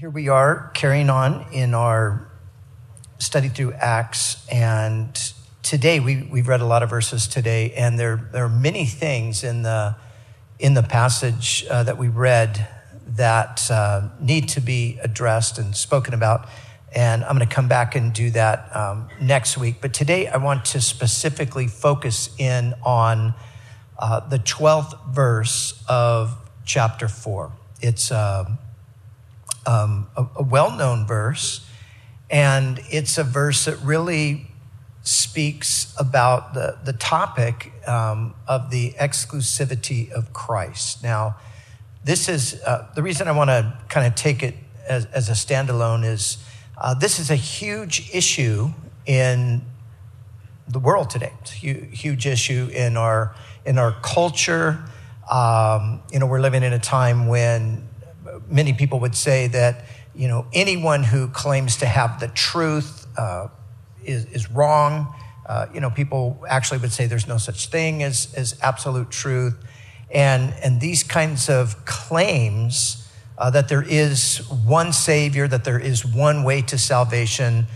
Here we are carrying on in our study through Acts, and today we've read a lot of verses today, and there are many things in the passage that we read that need to be addressed and spoken about, and I'm going to come back and do that next week. But today I want to specifically focus in on the 12th verse of chapter 4. It's a well-known verse, and it's a verse that really speaks about the topic of the exclusivity of Christ. Now, this is the reason I want to kind of take it as a standalone is this is a huge issue in the world today. It's a huge issue in our culture. We're living in a time when many people would say that, you know, anyone who claims to have the truth is wrong. People actually would say there's no such thing as absolute truth. And these kinds of claims that there is one Savior, that there is one way to salvation,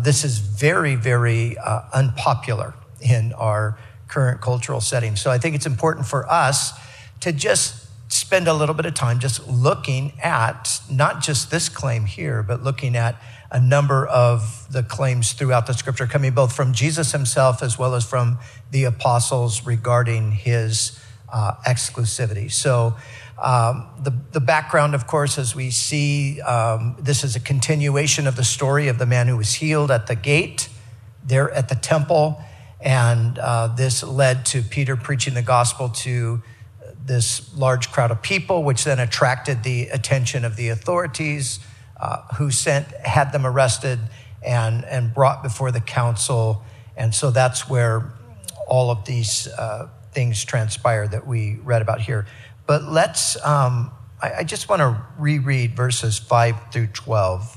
this is very, very unpopular in our current cultural setting. So I think it's important for us to just spend a little bit of time just looking at not just this claim here, but looking at a number of the claims throughout the scripture coming both from Jesus himself as well as from the apostles regarding his exclusivity. So the background, of course, as we see, this is a continuation of the story of the man who was healed at the gate there at the temple. And this led to Peter preaching the gospel to this large crowd of people, which then attracted the attention of the authorities who had them arrested and brought before the council. And so that's where all of these things transpired that we read about here. But let's, I just want to reread verses 5 through 12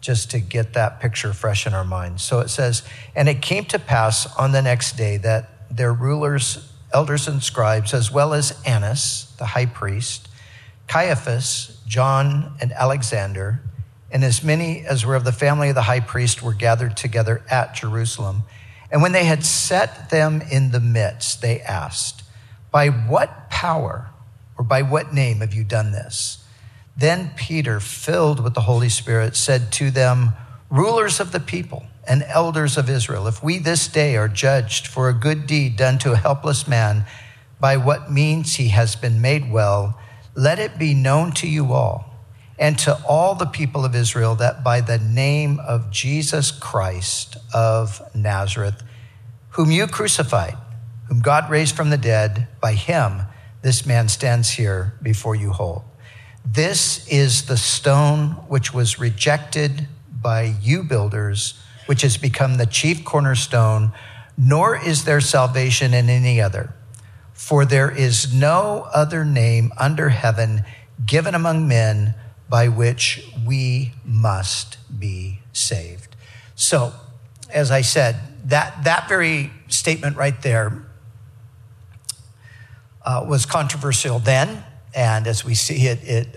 just to get that picture fresh in our minds. So it says, "And it came to pass on the next day that their rulers, elders and scribes, as well as Annas, the high priest, Caiaphas, John, and Alexander, and as many as were of the family of the high priest were gathered together at Jerusalem. And when they had set them in the midst, they asked, 'By what power or by what name have you done this?' Then Peter, filled with the Holy Spirit, said to them, 'Rulers of the people and elders of Israel, if we this day are judged for a good deed done to a helpless man, by what means he has been made well, let it be known to you all and to all the people of Israel that by the name of Jesus Christ of Nazareth, whom you crucified, whom God raised from the dead, by him this man stands here before you whole. This is the stone which was rejected by you builders, which has become the chief cornerstone, nor is there salvation in any other. For there is no other name under heaven given among men by which we must be saved.'" So, as I said, that very statement right there was controversial then, and as we see it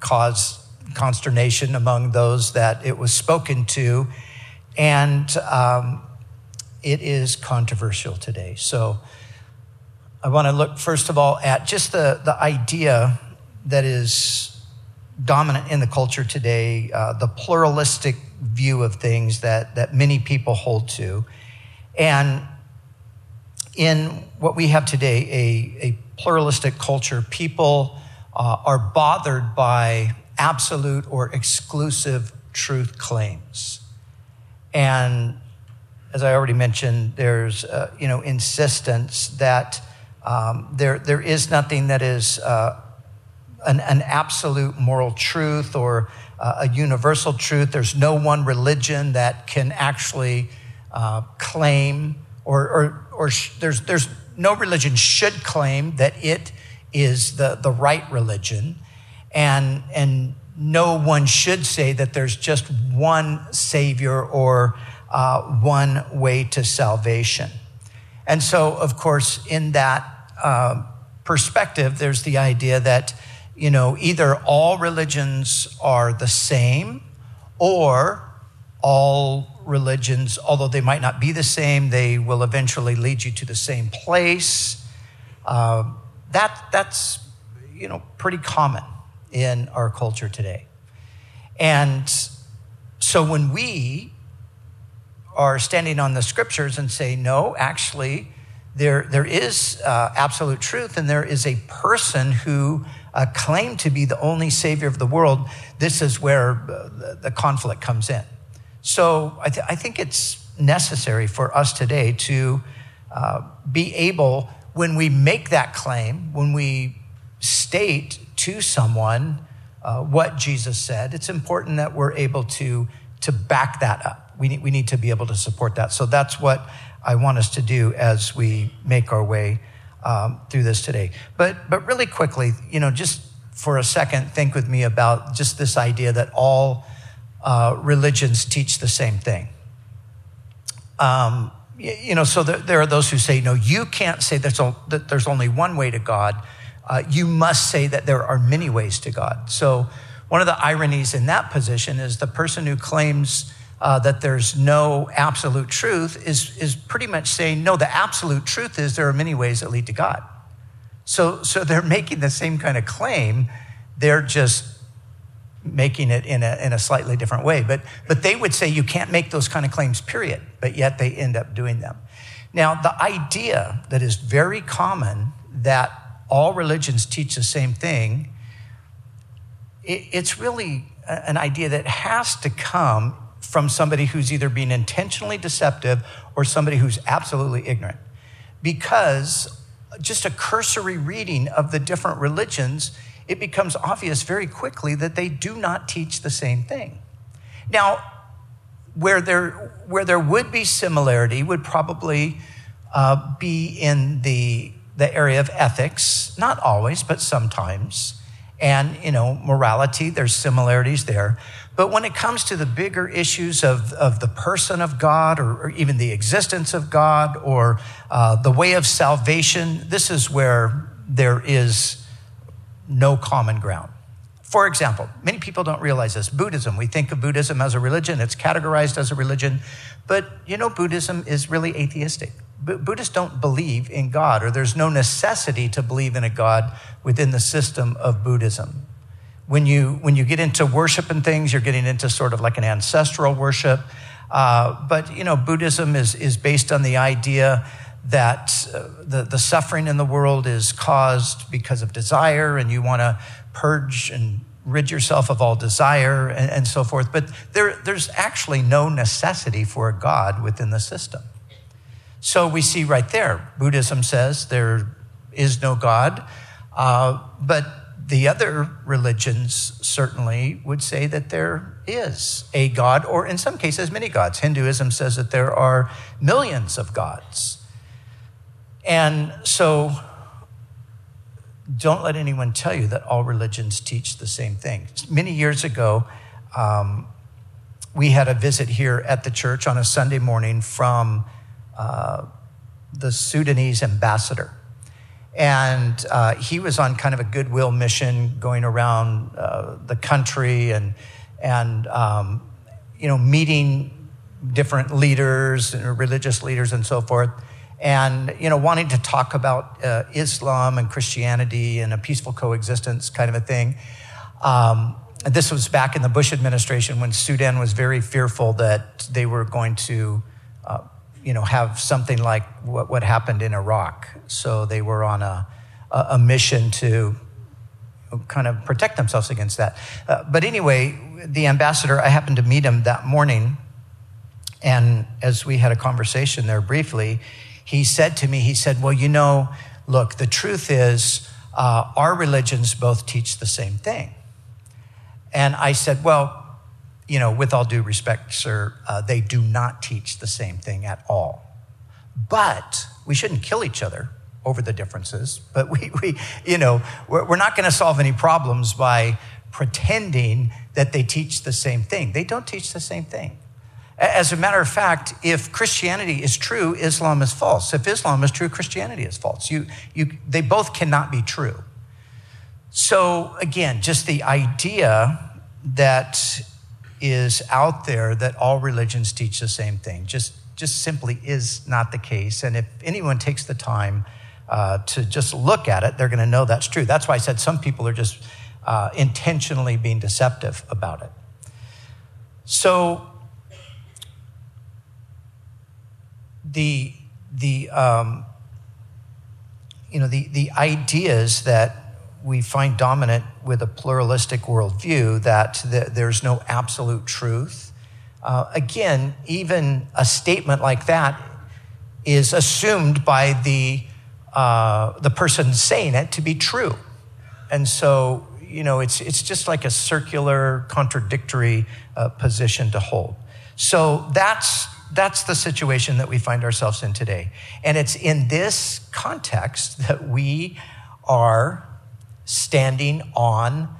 caused consternation among those that it was spoken to, and it is controversial today. So I want to look first of all at just the idea that is dominant in the culture today, the pluralistic view of things that many people hold to. And in what we have today, a pluralistic culture, people are bothered by absolute or exclusive truth claims. And as I already mentioned, there's insistence that there is nothing that is an absolute moral truth or a universal truth. There's no one religion that can actually claim there's no religion should claim that it is the right religion. And no one should say that there's just one Savior or one way to salvation. And so, of course, in that perspective, there's the idea that you know, either all religions are the same, or all religions, although they might not be the same, they will eventually lead you to the same place. That's, you know, pretty common in our culture today. And so when we are standing on the scriptures and say, no, actually, there is absolute truth, and there is a person who claimed to be the only savior of the world, this is where the conflict comes in. So I think it's necessary for us today to be able, when we make that claim, when we state to someone what Jesus said, it's important that we're able to back that up. We need to be able to support that. So that's what I want us to do as we make our way through this today. But really quickly, you know, just for a second, think with me about just this idea that all religions teach the same thing. So there are those who say, no, you can't say that there's only one way to God. You must say that there are many ways to God. So one of the ironies in that position is the person who claims that there's no absolute truth is pretty much saying, no, the absolute truth is there are many ways that lead to God. So they're making the same kind of claim. They're just making it in a slightly different way. But they would say you can't make those kind of claims, period. But yet they end up doing them. Now, the idea that is very common that all religions teach the same thing, it's really an idea that has to come from somebody who's either being intentionally deceptive or somebody who's absolutely ignorant. Because just a cursory reading of the different religions, it becomes obvious very quickly that they do not teach the same thing. Now, where there would be similarity would probably be in the area of ethics, not always, but sometimes. And, you know, morality, there's similarities there. But when it comes to the bigger issues of the person of God, or even the existence of God, or the way of salvation, this is where there is no common ground. For example, many people don't realize this. Buddhism, we think of Buddhism as a religion. It's categorized as a religion. But, you know, Buddhism is really atheistic. Buddhists don't believe in God, or there's no necessity to believe in a God within the system of Buddhism. When you get into worship and things, you're getting into sort of like an ancestral worship. But, you know, Buddhism is based on the idea that the suffering in the world is caused because of desire, and you want to purge and rid yourself of all desire and so forth. But there's actually no necessity for a God within the system. So we see right there, Buddhism says there is no God, but the other religions certainly would say that there is a God, or in some cases, many gods. Hinduism says that there are millions of gods. And so don't let anyone tell you that all religions teach the same thing. Many years ago, we had a visit here at the church on a Sunday morning from the Sudanese ambassador. And he was on kind of a goodwill mission going around the country and you know, meeting different leaders and religious leaders and so forth, and, you know, wanting to talk about Islam and Christianity and a peaceful coexistence kind of a thing. And this was back in the Bush administration when Sudan was very fearful that they were going to have something like what happened in Iraq. So they were on a mission to kind of protect themselves against that. But anyway, the ambassador, I happened to meet him that morning. And as we had a conversation there briefly, he said to me, well, you know, look, the truth is our religions both teach the same thing. And I said, well, you know, with all due respect, sir, they do not teach the same thing at all. But we shouldn't kill each other over the differences. But we're not going to solve any problems by pretending that they teach the same thing. They don't teach the same thing. As a matter of fact, if Christianity is true, Islam is false. If Islam is true, Christianity is false. They both cannot be true. So again, just the idea that is out there that all religions teach the same thing just simply is not the case. And if anyone takes the time to just look at it, they're going to know that's true. That's why I said some people are just intentionally being deceptive about it. So the ideas that we find dominant with a pluralistic worldview, that there's no absolute truth. Again, even a statement like that is assumed by the person saying it to be true, and so it's just like a circular, contradictory position to hold. So that's the situation that we find ourselves in today, and it's in this context that we are standing on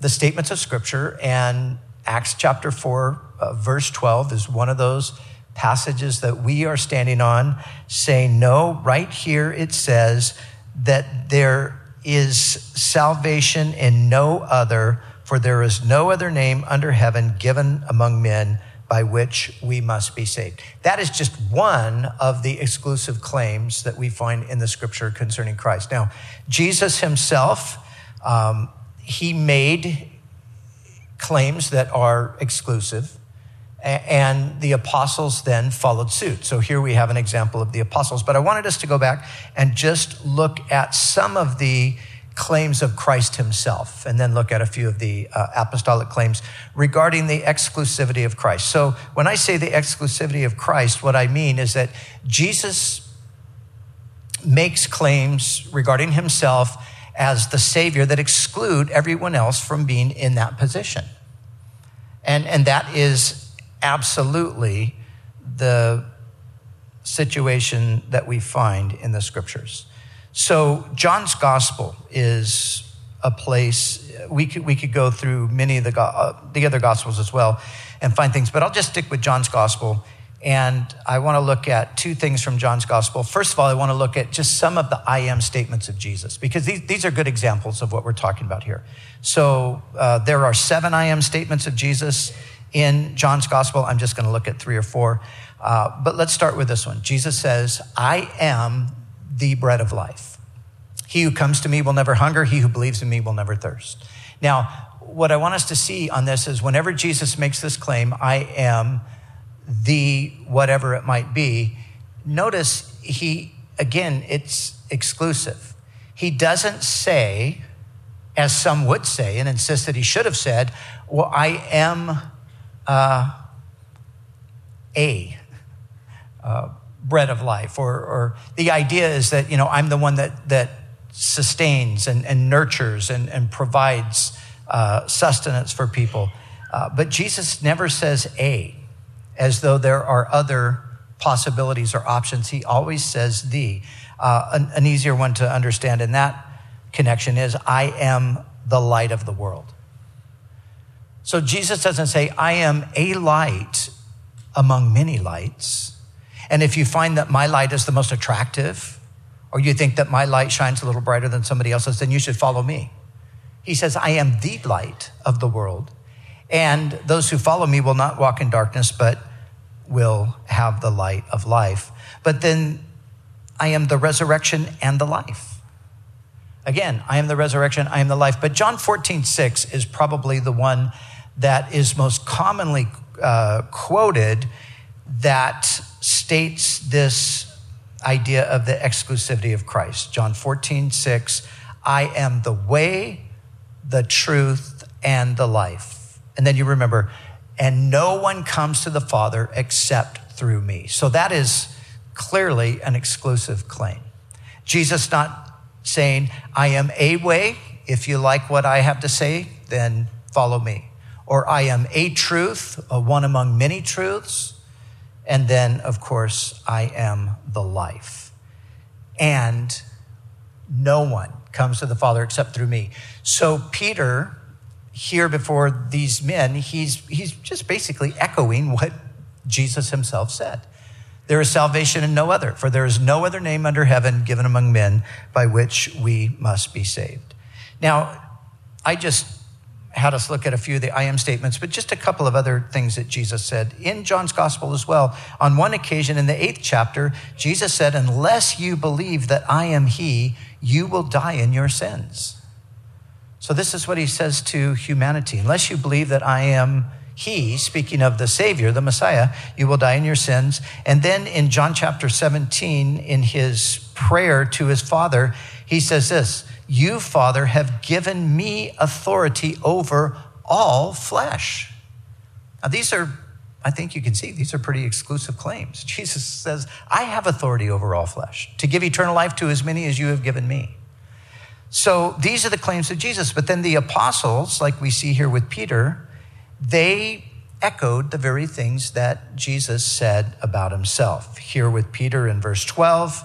the statements of Scripture, and Acts chapter 4, verse 12 is one of those passages that we are standing on, saying, no, right here it says that there is salvation in no other, for there is no other name under heaven given among men by which we must be saved. That is just one of the exclusive claims that we find in the Scripture concerning Christ. Now, Jesus himself, he made claims that are exclusive, and the apostles then followed suit. So here we have an example of the apostles. But I wanted us to go back and just look at some of the claims of Christ himself, and then look at a few of the apostolic claims regarding the exclusivity of Christ. So when I say the exclusivity of Christ, what I mean is that Jesus makes claims regarding himself as the Savior that exclude everyone else from being in that position. And that is absolutely the situation that we find in the Scriptures. So John's gospel is a place, we could go through many of the other gospels as well and find things, but I'll just stick with John's gospel. And I want to look at two things from John's gospel. First of all, I want to look at just some of the I am statements of Jesus, because these are good examples of what we're talking about here. So there are 7 I am statements of Jesus in John's gospel. I'm just going to look at 3 or 4, but let's start with this one. Jesus says, I am the bread of life. He who comes to me will never hunger. He who believes in me will never thirst. Now, what I want us to see on this is whenever Jesus makes this claim, I am the whatever it might be, notice it's exclusive. He doesn't say, as some would say and insist that he should have said, well, I am a bread of life, or the idea is that, I'm the one that sustains and nurtures and provides sustenance for people. But Jesus never says a, as though there are other possibilities or options. He always says the. An easier one to understand in that connection is, I am the light of the world. So Jesus doesn't say, I am a light among many lights. And if you find that my light is the most attractive, or you think that my light shines a little brighter than somebody else's, then you should follow me. He says, I am the light of the world, and those who follow me will not walk in darkness, but will have the light of life. But then I am the resurrection and the life. Again, I am the resurrection, I am the life. But John 14:6 is probably the one that is most commonly quoted, that states this idea of the exclusivity of Christ. John 14:6, I am the way, the truth, and the life. And then you remember, and no one comes to the Father except through me. So that is clearly an exclusive claim. Jesus not saying, I am a way. If you like what I have to say, then follow me. Or I am a truth, one among many truths. And then, of course, I am the life. And no one comes to the Father except through me. So Peter, here before these men, he's just basically echoing what Jesus himself said. There is salvation in no other, for there is no other name under heaven given among men by which we must be saved. Now, I just had us look at a few of the I am statements, but just a couple of other things that Jesus said. In John's gospel as well, on one occasion in the 8th chapter, Jesus said, unless you believe that I am he, you will die in your sins. So this is what he says to humanity. Unless you believe that I am he, speaking of the Savior, the Messiah, you will die in your sins. And then in John chapter 17, in his prayer to his Father, he says this, you, Father, have given me authority over all flesh. Now, these are, I think you can see, these are pretty exclusive claims. Jesus says, I have authority over all flesh to give eternal life to as many as you have given me. So these are the claims of Jesus. But then the apostles, like we see here with Peter, they echoed the very things that Jesus said about himself. Here with Peter in verse 12,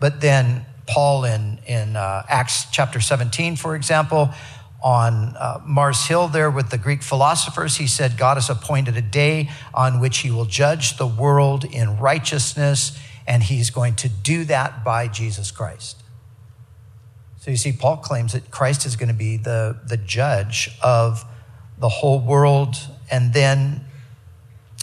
but then Paul in Acts chapter 17, for example, on Mars Hill there with the Greek philosophers, he said, God has appointed a day on which he will judge the world in righteousness, and he's going to do that by Jesus Christ. So you see, Paul claims that Christ is going to be the judge of the whole world. And then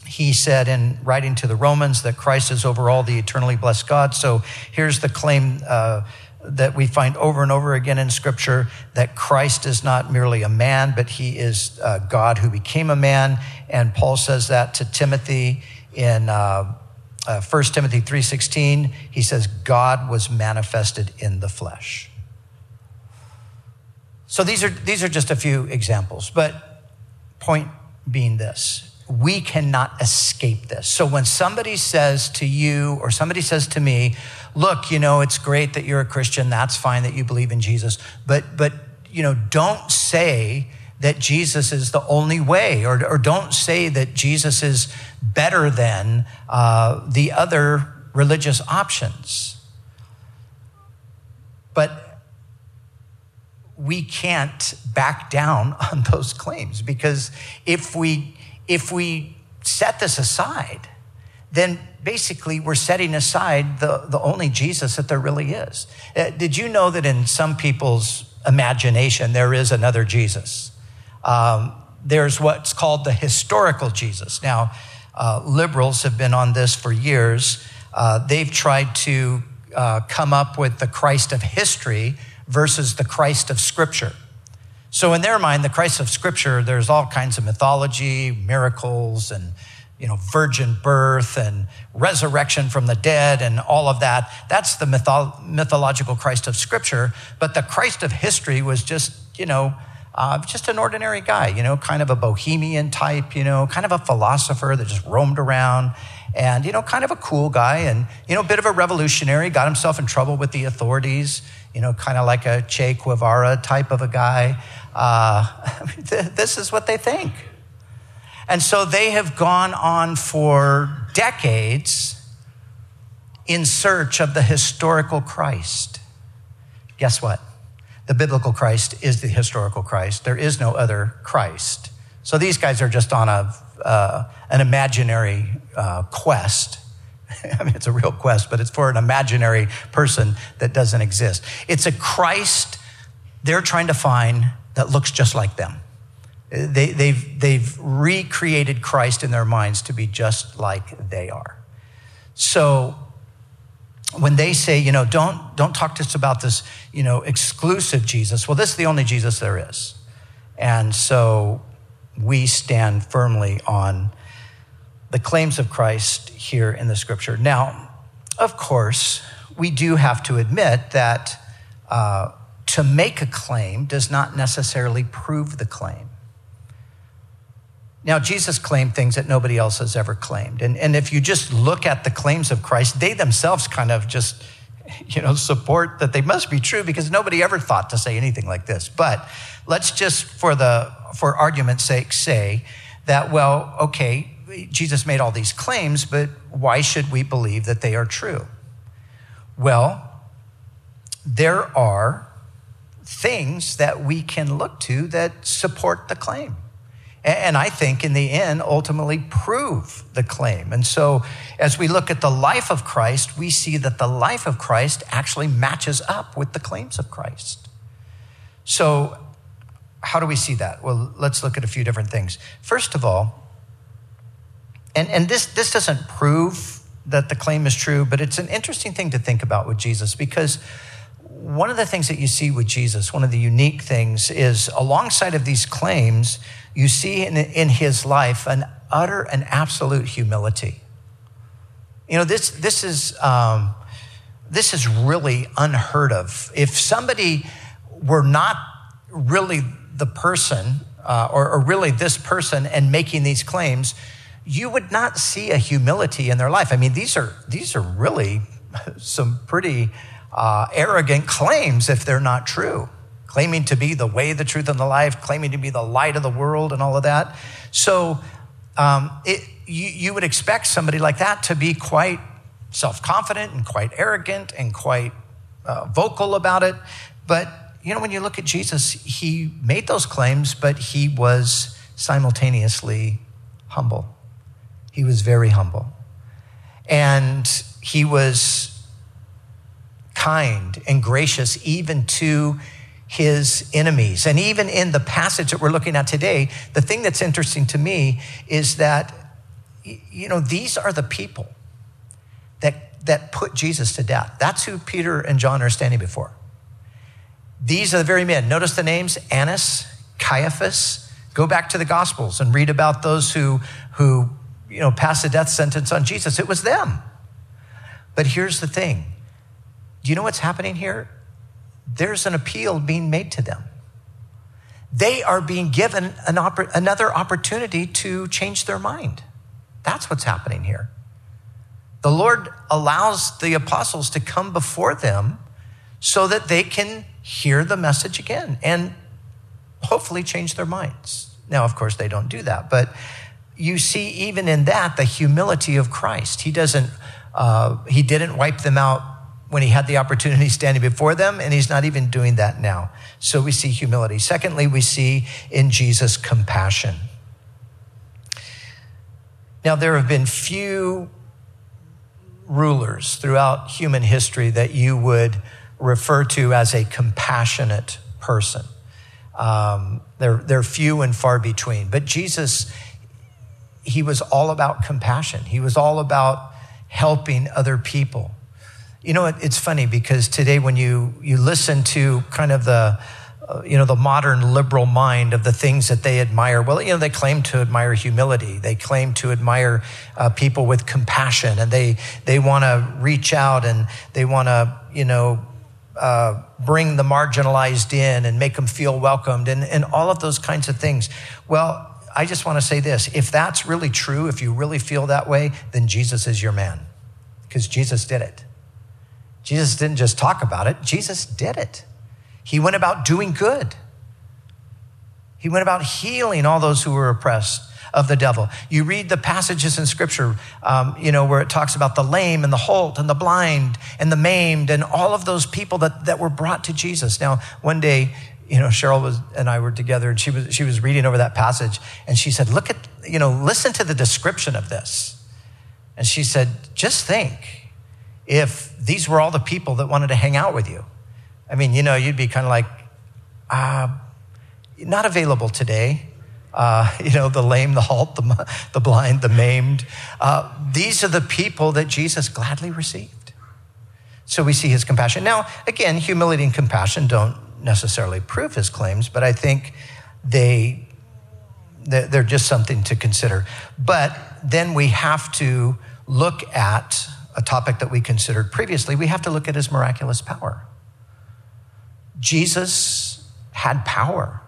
he said in writing to the Romans that Christ is over all the eternally blessed God. So here's the claim that we find over and over again in Scripture, that Christ is not merely a man, but he is God who became a man. And Paul says that to Timothy in 1 Timothy 3:16. He says, God was manifested in the flesh. So these are just a few examples, but point being this. We cannot escape this. So when somebody says to you or somebody says to me, look, you know, it's great that you're a Christian. That's fine that you believe in Jesus. But you know, don't say that Jesus is the only way, or don't say that Jesus is better than the other religious options. But we can't back down on those claims, because if we set this aside, then basically we're setting aside the only Jesus that there really is. Did you know that in some people's imagination, there is another Jesus? There's what's called the historical Jesus. Now, liberals have been on this for years. They've tried to come up with the Christ of history versus the Christ of Scripture. So in their mind, the Christ of Scripture, there's all kinds of mythology, miracles, and you know, virgin birth and resurrection from the dead and all of that. That's the mythological Christ of Scripture. But the Christ of history was just, you know, just an ordinary guy, you know, kind of a bohemian type, you know, kind of a philosopher that just roamed around. And, you know, kind of a cool guy and, you know, a bit of a revolutionary, got himself in trouble with the authorities, you know, kind of like a Che Guevara type of a guy. This is what they think. And so they have gone on for decades in search of the historical Christ. Guess what? The biblical Christ is the historical Christ. There is no other Christ. So these guys are just on an imaginary quest. I mean, it's a real quest, but it's for an imaginary person that doesn't exist. It's a Christ they're trying to find that looks just like them. They've recreated Christ in their minds to be just like they are. So when they say, you know, don't talk to us about this, you know, exclusive Jesus. Well, this is the only Jesus there is. And so we stand firmly on the claims of Christ here in the Scripture. Now, of course, we do have to admit that to make a claim does not necessarily prove the claim. Now, Jesus claimed things that nobody else has ever claimed. And if you just look at the claims of Christ, they themselves kind of just, you know, support that they must be true, because nobody ever thought to say anything like this. But let's just, for argument's sake, say that, well, okay, Jesus made all these claims, but why should we believe that they are true? Well, there are things that we can look to that support the claim. And I think in the end, ultimately prove the claim. And so as we look at the life of Christ, we see that the life of Christ actually matches up with the claims of Christ. So how do we see that? Well, let's look at a few different things. First of all, and this doesn't prove that the claim is true, but it's an interesting thing to think about with Jesus, because one of the things that you see with Jesus, one of the unique things, is alongside of these claims, you see in his life an utter and absolute humility. You know, this is really unheard of. If somebody were not really the person or really this person and making these claims, you would not see a humility in their life. I mean, these are really some pretty arrogant claims if they're not true. Claiming to be the way, the truth, and the life, claiming to be the light of the world and all of that. So you would expect somebody like that to be quite self-confident and quite arrogant and quite vocal about it. But, you know, when you look at Jesus, he made those claims, but he was simultaneously humble. He was very humble. And he was kind and gracious even to his enemies. And even in the passage that we're looking at today, the thing that's interesting to me is that, you know, these are the people that put Jesus to death. That's who Peter and John are standing before. These are the very men. Notice the names: Annas, Caiaphas. Go back to the Gospels and read about those who you know, passed the death sentence on Jesus. It was them. But here's the thing. Do you know what's happening here? There's an appeal being made to them. They are being given another opportunity to change their mind. That's what's happening here. The Lord allows the apostles to come before them so that they can hear the message again and hopefully change their minds. Now, of course, they don't do that, but you see even in that, the humility of Christ. He didn't wipe them out when he had the opportunity standing before them, and he's not even doing that now. So we see humility. Secondly, we see in Jesus compassion. Now, there have been few rulers throughout human history that you would refer to as a compassionate person. They're few and far between. But Jesus, he was all about compassion. He was all about helping other people. You know, it's funny because today when you listen to kind of the, you know, the modern liberal mind of the things that they admire, well, you know, they claim to admire humility. They claim to admire people with compassion, and they want to reach out and they want to, you know, bring the marginalized in and make them feel welcomed and all of those kinds of things. Well, I just want to say this. If that's really true, if you really feel that way, then Jesus is your man, because Jesus did it. Jesus didn't just talk about it. Jesus did it. He went about doing good. He went about healing all those who were oppressed of the devil. You read the passages in Scripture, you know, where it talks about the lame and the halt and the blind and the maimed and all of those people that were brought to Jesus. Now, one day, you know, Cheryl and I were together, and she was reading over that passage, and she said, "Look at, you know, listen to the description of this." And she said, "Just think, if these were all the people that wanted to hang out with you." I mean, you know, you'd be kind of like, not available today. You know, the lame, the halt, the blind, the maimed. These are the people that Jesus gladly received. So we see his compassion. Now, again, humility and compassion don't necessarily prove his claims, but I think they're just something to consider. But then we have to look at a topic that we considered previously. We have to look at his miraculous power. Jesus had power,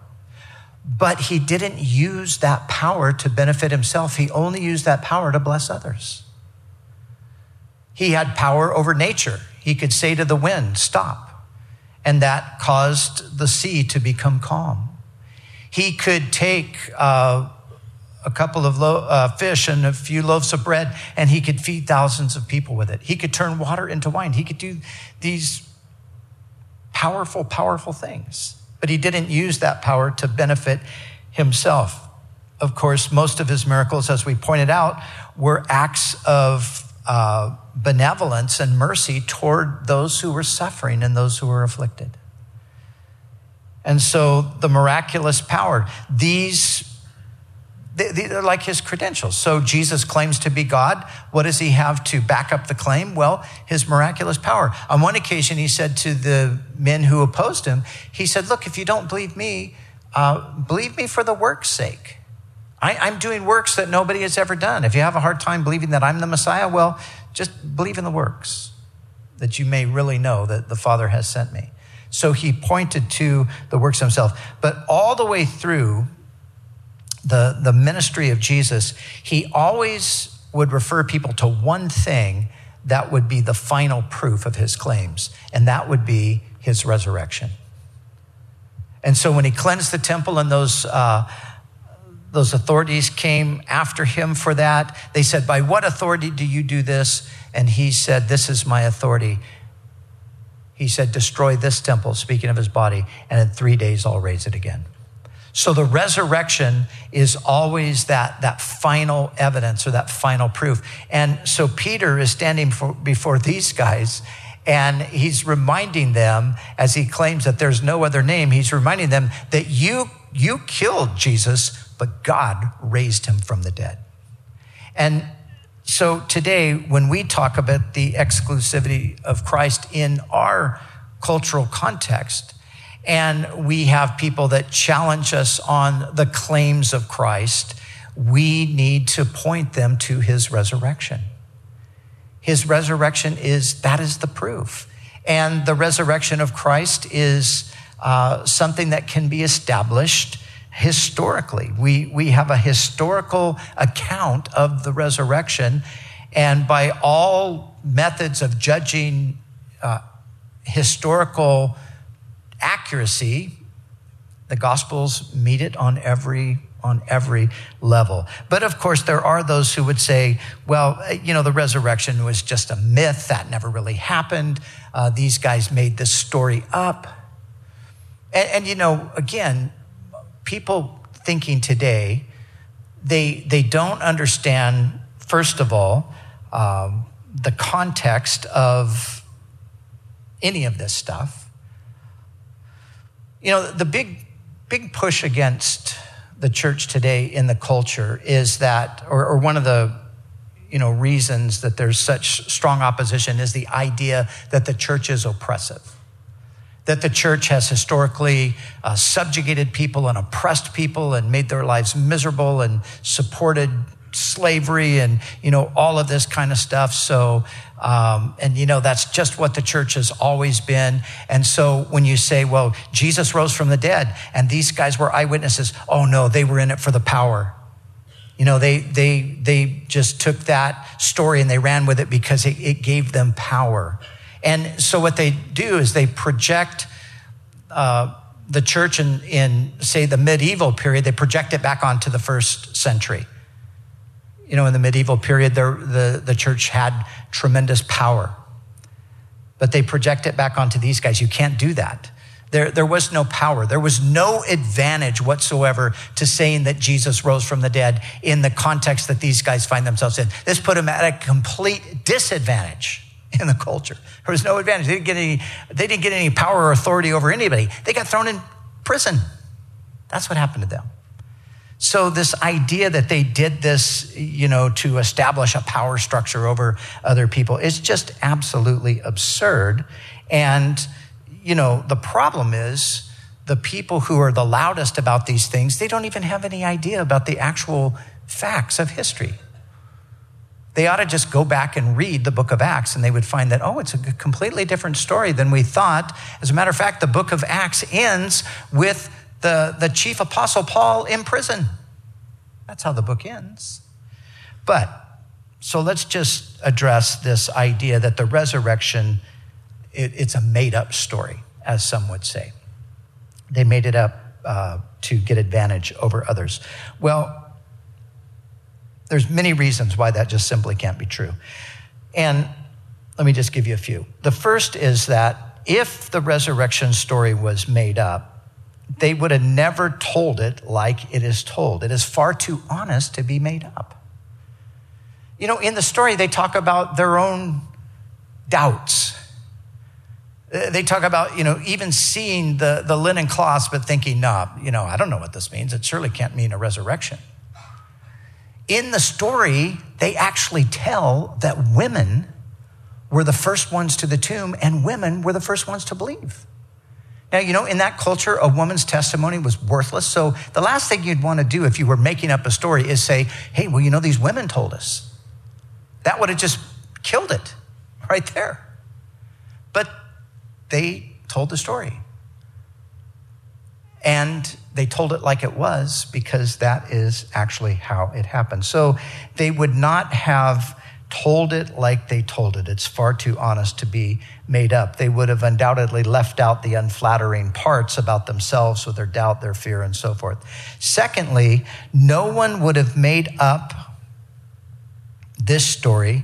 but he didn't use that power to benefit himself. He only used that power to bless others. He had power over nature. He could say to the wind, "Stop," and that caused the sea to become calm. He could take a couple of fish and a few loaves of bread, and he could feed thousands of people with it. He could turn water into wine. He could do these powerful, powerful things, but he didn't use that power to benefit himself. Of course, most of his miracles, as we pointed out, were acts of benevolence and mercy toward those who were suffering and those who were afflicted. And so the miraculous power, they're like his credentials. So Jesus claims to be God. What does he have to back up the claim? Well, his miraculous power. On one occasion, he said to the men who opposed him, he said, look, if you don't believe me for the work's sake. I'm doing works that nobody has ever done. If you have a hard time believing that I'm the Messiah, well, just believe in the works that you may really know that the Father has sent me. So he pointed to the works himself. But all the way through the ministry of Jesus, he always would refer people to one thing that would be the final proof of his claims, and that would be his resurrection. And so when he cleansed the temple and those authorities came after him for that, they said, by what authority do you do this? And he said, this is my authority. He said, destroy this temple, speaking of his body, and in 3 days I'll raise it again. So the resurrection is always that final evidence or that final proof. And so Peter is standing before these guys, and he's reminding them, as he claims that there's no other name, he's reminding them that you killed Jesus, but God raised him from the dead. And so today, when we talk about the exclusivity of Christ in our cultural context, and we have people that challenge us on the claims of Christ, we need to point them to his resurrection. His resurrection is the proof. And the resurrection of Christ is something that can be established historically. We have a historical account of the resurrection, and by all methods of judging historical accuracy, the Gospels meet it on every level. But of course, there are those who would say, well, you know, the resurrection was just a myth. That never really happened. These guys made this story up. And you know, again, people thinking today, they don't understand, first of all, the context of any of this stuff. You know, the big push against the church today in the culture is that, or one of the, you know, reasons that there's such strong opposition is the idea that the church is oppressive, that the church has historically subjugated people and oppressed people and made their lives miserable and supported slavery and, you know, all of this kind of stuff. So, and you know, that's just what the church has always been. And so when you say, well, Jesus rose from the dead and these guys were eyewitnesses, oh no, they were in it for the power. You know, they just took that story and they ran with it because it gave them power. And so what they do is they project the church in, say, the medieval period, they project it back onto the first century. You know, in the medieval period, the church had tremendous power, but they project it back onto these guys. You can't do that. There was no power. There was no advantage whatsoever to saying that Jesus rose from the dead in the context that these guys find themselves in. This put them at a complete disadvantage in the culture. There was no advantage. They didn't get any power or authority over anybody. They got thrown in prison. That's what happened to them. So this idea that they did this, you know, to establish a power structure over other people is just absolutely absurd. And, you know, the problem is the people who are the loudest about these things, they don't even have any idea about the actual facts of history. They ought to just go back and read the book of Acts, and they would find that, oh, it's a completely different story than we thought. As a matter of fact, the book of Acts ends with the chief apostle Paul in prison. That's how the book ends. But, so let's just address this idea that the resurrection, it's a made-up story, as some would say. They made it up to get advantage over others. Well, there's many reasons why that just simply can't be true. And let me just give you a few. The first is that if the resurrection story was made up, they would have never told it like it is told. It is far too honest to be made up. You know, in the story, they talk about their own doubts. They talk about, you know, even seeing the linen cloths, but thinking, nah, you know, I don't know what this means. It surely can't mean a resurrection. In the story, they actually tell that women were the first ones to the tomb and women were the first ones to believe. Now, you know, in that culture, a woman's testimony was worthless. So the last thing you'd want to do if you were making up a story is say, hey, well, you know, these women told us. That would have just killed it right there. But they told the story. And they told it like it was because that is actually how it happened. So they would not have told it like they told it. It's far too honest to be made up. They would have undoubtedly left out the unflattering parts about themselves with their doubt, their fear, and so forth. Secondly, no one would have made up this story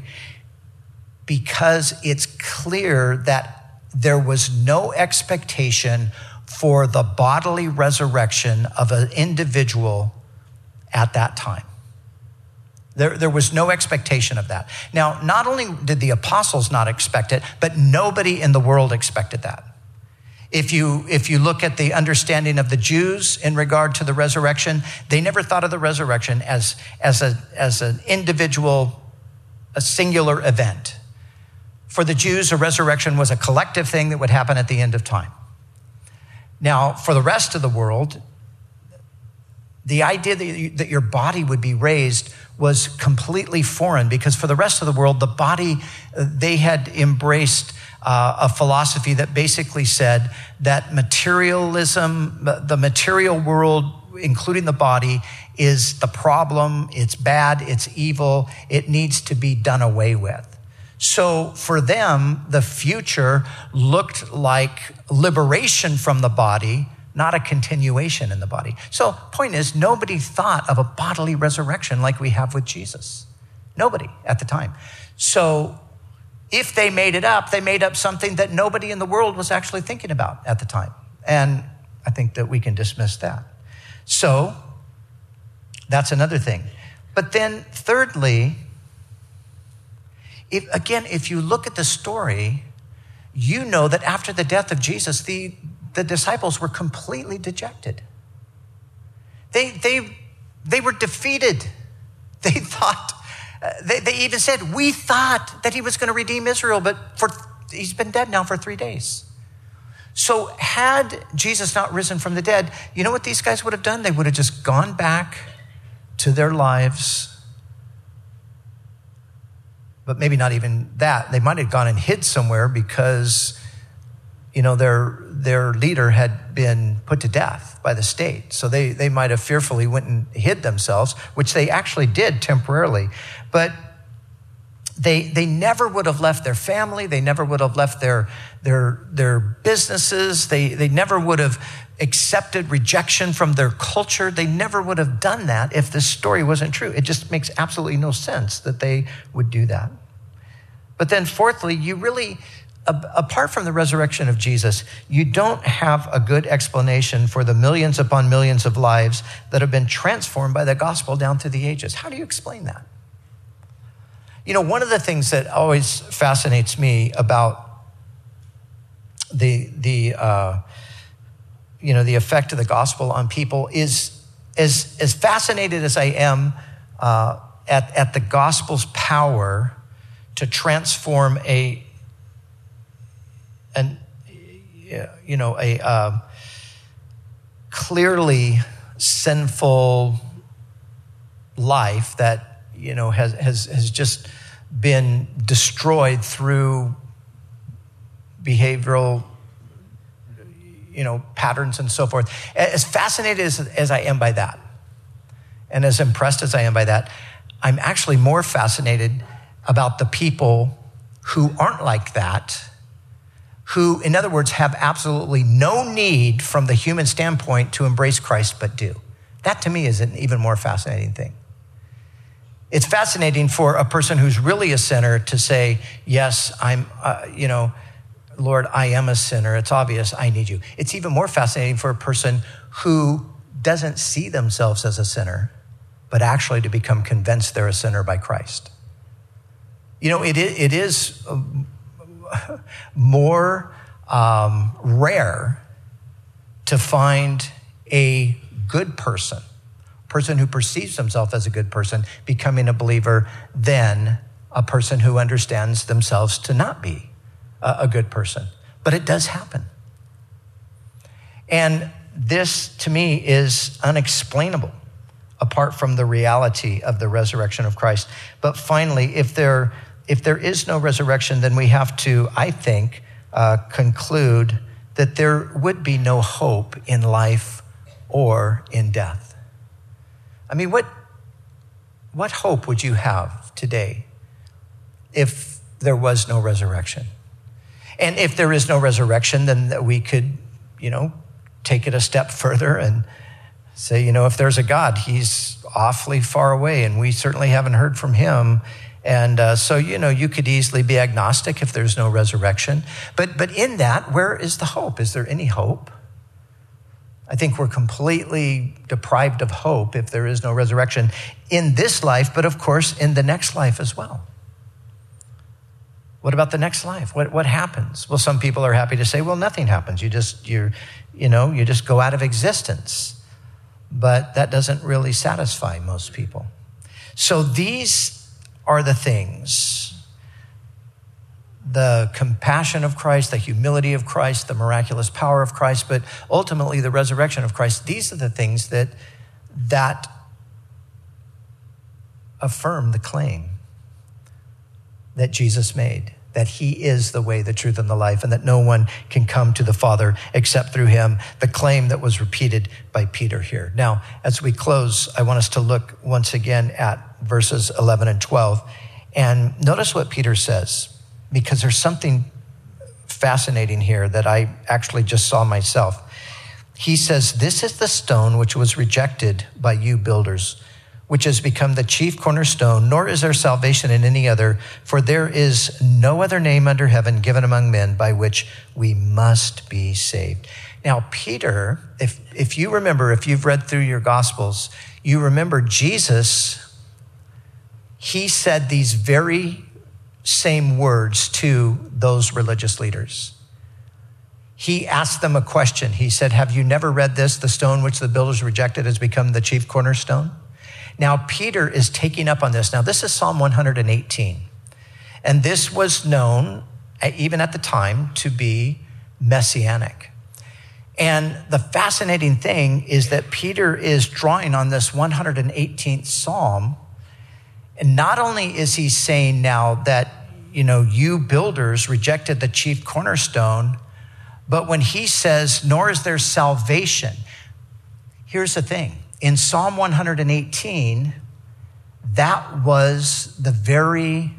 because it's clear that there was no expectation for the bodily resurrection of an individual at that time. There was no expectation of that. Now, not only did the apostles not expect it, but nobody in the world expected that. If you look at the understanding of the Jews in regard to the resurrection, they never thought of the resurrection as an individual, a singular event. For the Jews, a resurrection was a collective thing that would happen at the end of time. Now, for the rest of the world, the idea that your body would be raised was completely foreign, because for the rest of the world, the body, they had embraced a philosophy that basically said that materialism, the material world, including the body, is the problem. It's bad, it's evil, it needs to be done away with. So for them, the future looked like liberation from the body, not a continuation in the body. So point is, nobody thought of a bodily resurrection like we have with Jesus. Nobody at the time. So if they made it up, they made up something that nobody in the world was actually thinking about at the time. And I think that we can dismiss that. So that's another thing. But then thirdly, if you look at the story, you know that after the death of Jesus, the disciples were completely dejected. They were defeated. They thought, they even said, we thought that he was going to redeem Israel, but he's been dead now for 3 days. So had Jesus not risen from the dead, you know what these guys would have done? They would have just gone back to their lives, but maybe not even that. They might have gone and hid somewhere because, you know, their leader had been put to death by the state. So they might have fearfully went and hid themselves, which they actually did temporarily. But they never would have left their family. They never would have left their businesses. They never would have accepted rejection from their culture. They never would have done that if this story wasn't true. It just makes absolutely no sense that they would do that. But then fourthly, you really... apart from the resurrection of Jesus, you don't have a good explanation for the millions upon millions of lives that have been transformed by the gospel down through the ages. How do you explain that? You know, one of the things that always fascinates me about the effect of the gospel on people is, as fascinated as I am at the gospel's power to transform a clearly sinful life that, you know, has just been destroyed through behavioral, you know, patterns and so forth. As fascinated as I am by that, and as impressed as I am by that, I'm actually more fascinated about the people who aren't like that, who, in other words, have absolutely no need from the human standpoint to embrace Christ, but do. That to me is an even more fascinating thing. It's fascinating for a person who's really a sinner to say, yes, I'm, Lord, I am a sinner. It's obvious I need you. It's even more fascinating for a person who doesn't see themselves as a sinner, but actually to become convinced they're a sinner by Christ. You know, it is more rare to find a good person, person who perceives himself as a good person, becoming a believer, than a person who understands themselves to not be a good person. But it does happen. And this, to me, is unexplainable apart from the reality of the resurrection of Christ. But finally, if there is no resurrection, then we have to, I think, conclude that there would be no hope in life or in death. I mean, what hope would you have today if there was no resurrection? And if there is no resurrection, then we could, you know, take it a step further and say, you know, if there's a God, he's awfully far away and we certainly haven't heard from him. And so, you know, you could easily be agnostic if there's no resurrection. But in that, where is the hope? Is there any hope? I think we're completely deprived of hope if there is no resurrection in this life, but of course, in the next life as well. What about the next life? What happens? Well, some people are happy to say, well, nothing happens. You just go out of existence. But that doesn't really satisfy most people. So these are the things: the compassion of Christ, the humility of Christ, the miraculous power of Christ, but ultimately the resurrection of Christ. These are the things that affirm the claim that Jesus made, that he is the way, the truth, and the life, and that no one can come to the Father except through him, the claim that was repeated by Peter here. Now, as we close, I want us to look once again at verses 11 and 12, and notice what Peter says, because there's something fascinating here that I actually just saw myself. He says, "This is the stone which was rejected by you builders, which has become the chief cornerstone, nor is there salvation in any other, for there is no other name under heaven given among men by which we must be saved." Now, Peter, if you remember, if you've read through your Gospels, you remember Jesus, he said these very same words to those religious leaders. He asked them a question. He said, "Have you never read this? The stone which the builders rejected has become the chief cornerstone." Now, Peter is taking up on this. Now, this is Psalm 118. And this was known, even at the time, to be messianic. And the fascinating thing is that Peter is drawing on this 118th Psalm. And not only is he saying now that, you know, you builders rejected the chief cornerstone, but when he says, nor is there salvation, here's the thing. In Psalm 118, that was the very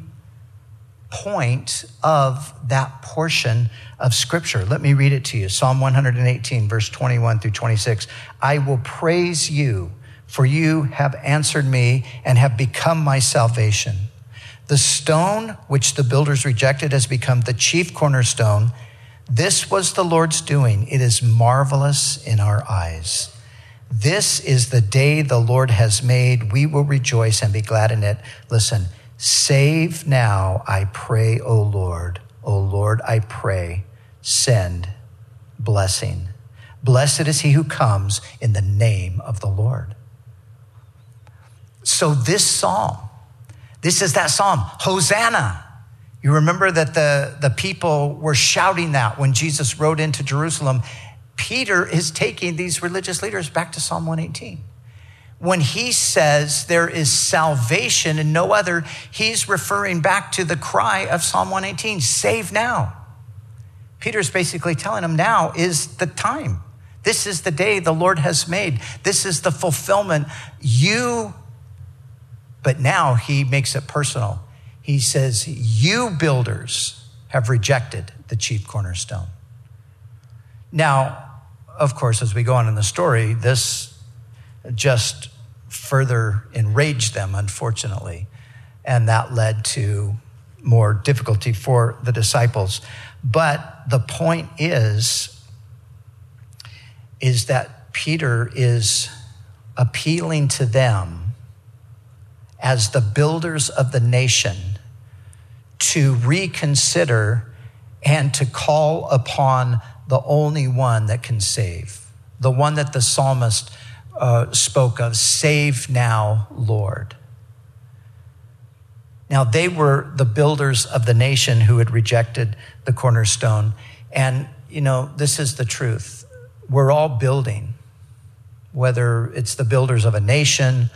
point of that portion of Scripture. Let me read it to you. Psalm 118, verse 21 through 26. "I will praise you, for you have answered me and have become my salvation. The stone which the builders rejected has become the chief cornerstone. This was the Lord's doing. It is marvelous in our eyes. This is the day the Lord has made. We will rejoice and be glad in it." Listen, "Save now, I pray, O Lord. O Lord, I pray, send blessing. Blessed is he who comes in the name of the Lord." So this psalm, this is that psalm, Hosanna. You remember that the people were shouting that when Jesus rode into Jerusalem. Peter is taking these religious leaders back to Psalm 118. When he says there is salvation and no other, he's referring back to the cry of Psalm 118, "Save now." Peter's basically telling them now is the time. This is the day the Lord has made. This is the fulfillment. But now he makes it personal. He says, "You builders have rejected the chief cornerstone." Now, of course, as we go on in the story, this just further enraged them, unfortunately, and that led to more difficulty for the disciples. But the point is that Peter is appealing to them as the builders of the nation to reconsider and to call upon the only one that can save, the one that the psalmist spoke of, save now, Lord. Now, they were the builders of the nation who had rejected the cornerstone. And, you know, this is the truth. We're all building, whether it's the builders of a nation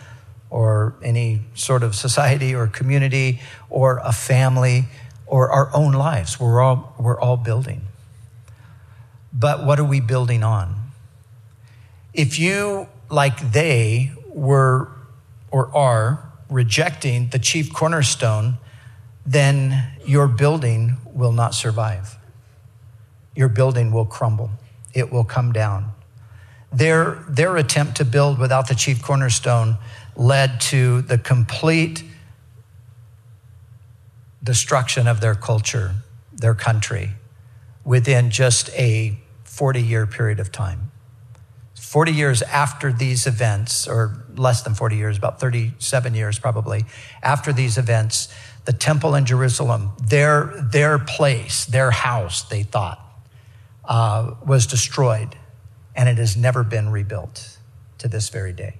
or any sort of society or community or a family or our own lives. We're all building. But what are we building on? If you, like they, were or are rejecting the chief cornerstone, then your building will not survive. Your building will crumble. It will come down. Their attempt to build without the chief cornerstone led to the complete destruction of their culture, their country, within just a 40-year period of time. 40 years after these events, or less than 40 years, about 37 years probably, after these events, the temple in Jerusalem, their place, their house, they thought, was destroyed. And it has never been rebuilt to this very day.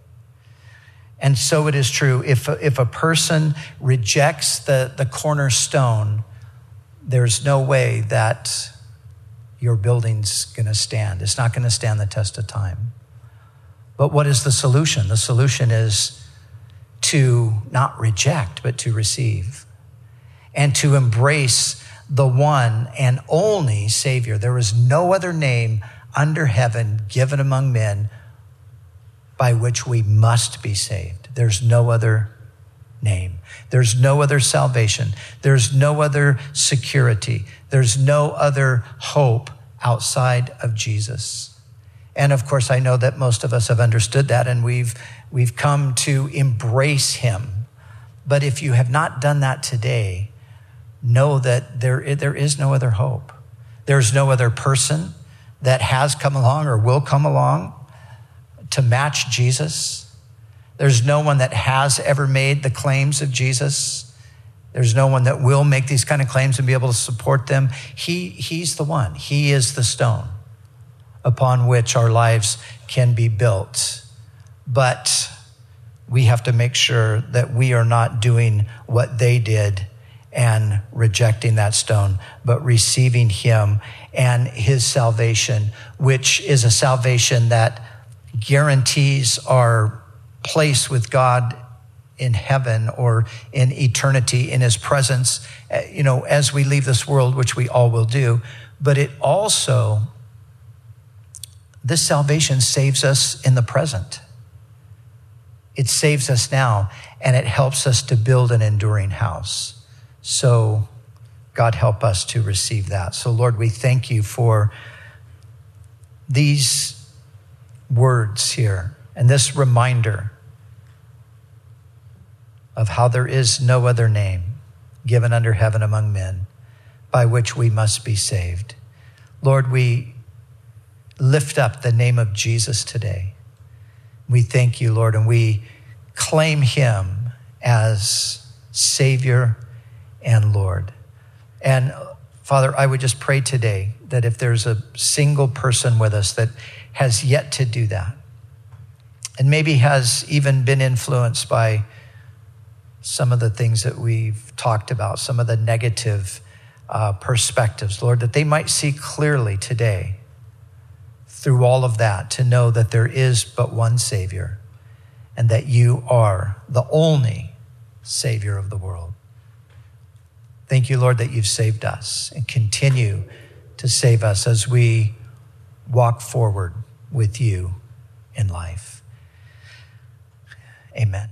And so it is true. If a person rejects the cornerstone, there's no way that your building's going to stand. It's not going to stand the test of time. But what is the solution? The solution is to not reject, but to receive and to embrace the one and only Savior. There is no other name under heaven given among men by which we must be saved. There's no other name. There's no other salvation. There's no other security. There's no other hope outside of Jesus. And of course, I know that most of us have understood that, and we've come to embrace him. But if you have not done that today, know that there is no other hope. There's no other person that has come along or will come along to match Jesus. There's no one that has ever made the claims of Jesus. There's no one that will make these kind of claims and be able to support them. He's the one. He is the stone upon which our lives can be built. But we have to make sure that we are not doing what they did and rejecting that stone, but receiving him and his salvation, which is a salvation that guarantees our place with God in heaven or in eternity, in his presence, you know, as we leave this world, which we all will do. But it also, this salvation saves us in the present. It saves us now, and it helps us to build an enduring house. So God help us to receive that. So Lord, we thank you for these words here and this reminder of how there is no other name given under heaven among men by which we must be saved. Lord, we lift up the name of Jesus today. We thank you, Lord, and we claim him as Savior and Lord. And Father, I would just pray today that if there's a single person with us that has yet to do that, and maybe has even been influenced by some of the things that we've talked about, some of the negative perspectives, Lord, that they might see clearly today through all of that to know that there is but one Savior and that you are the only Savior of the world. Thank you, Lord, that you've saved us and continue to save us as we walk forward with you in life. Amen.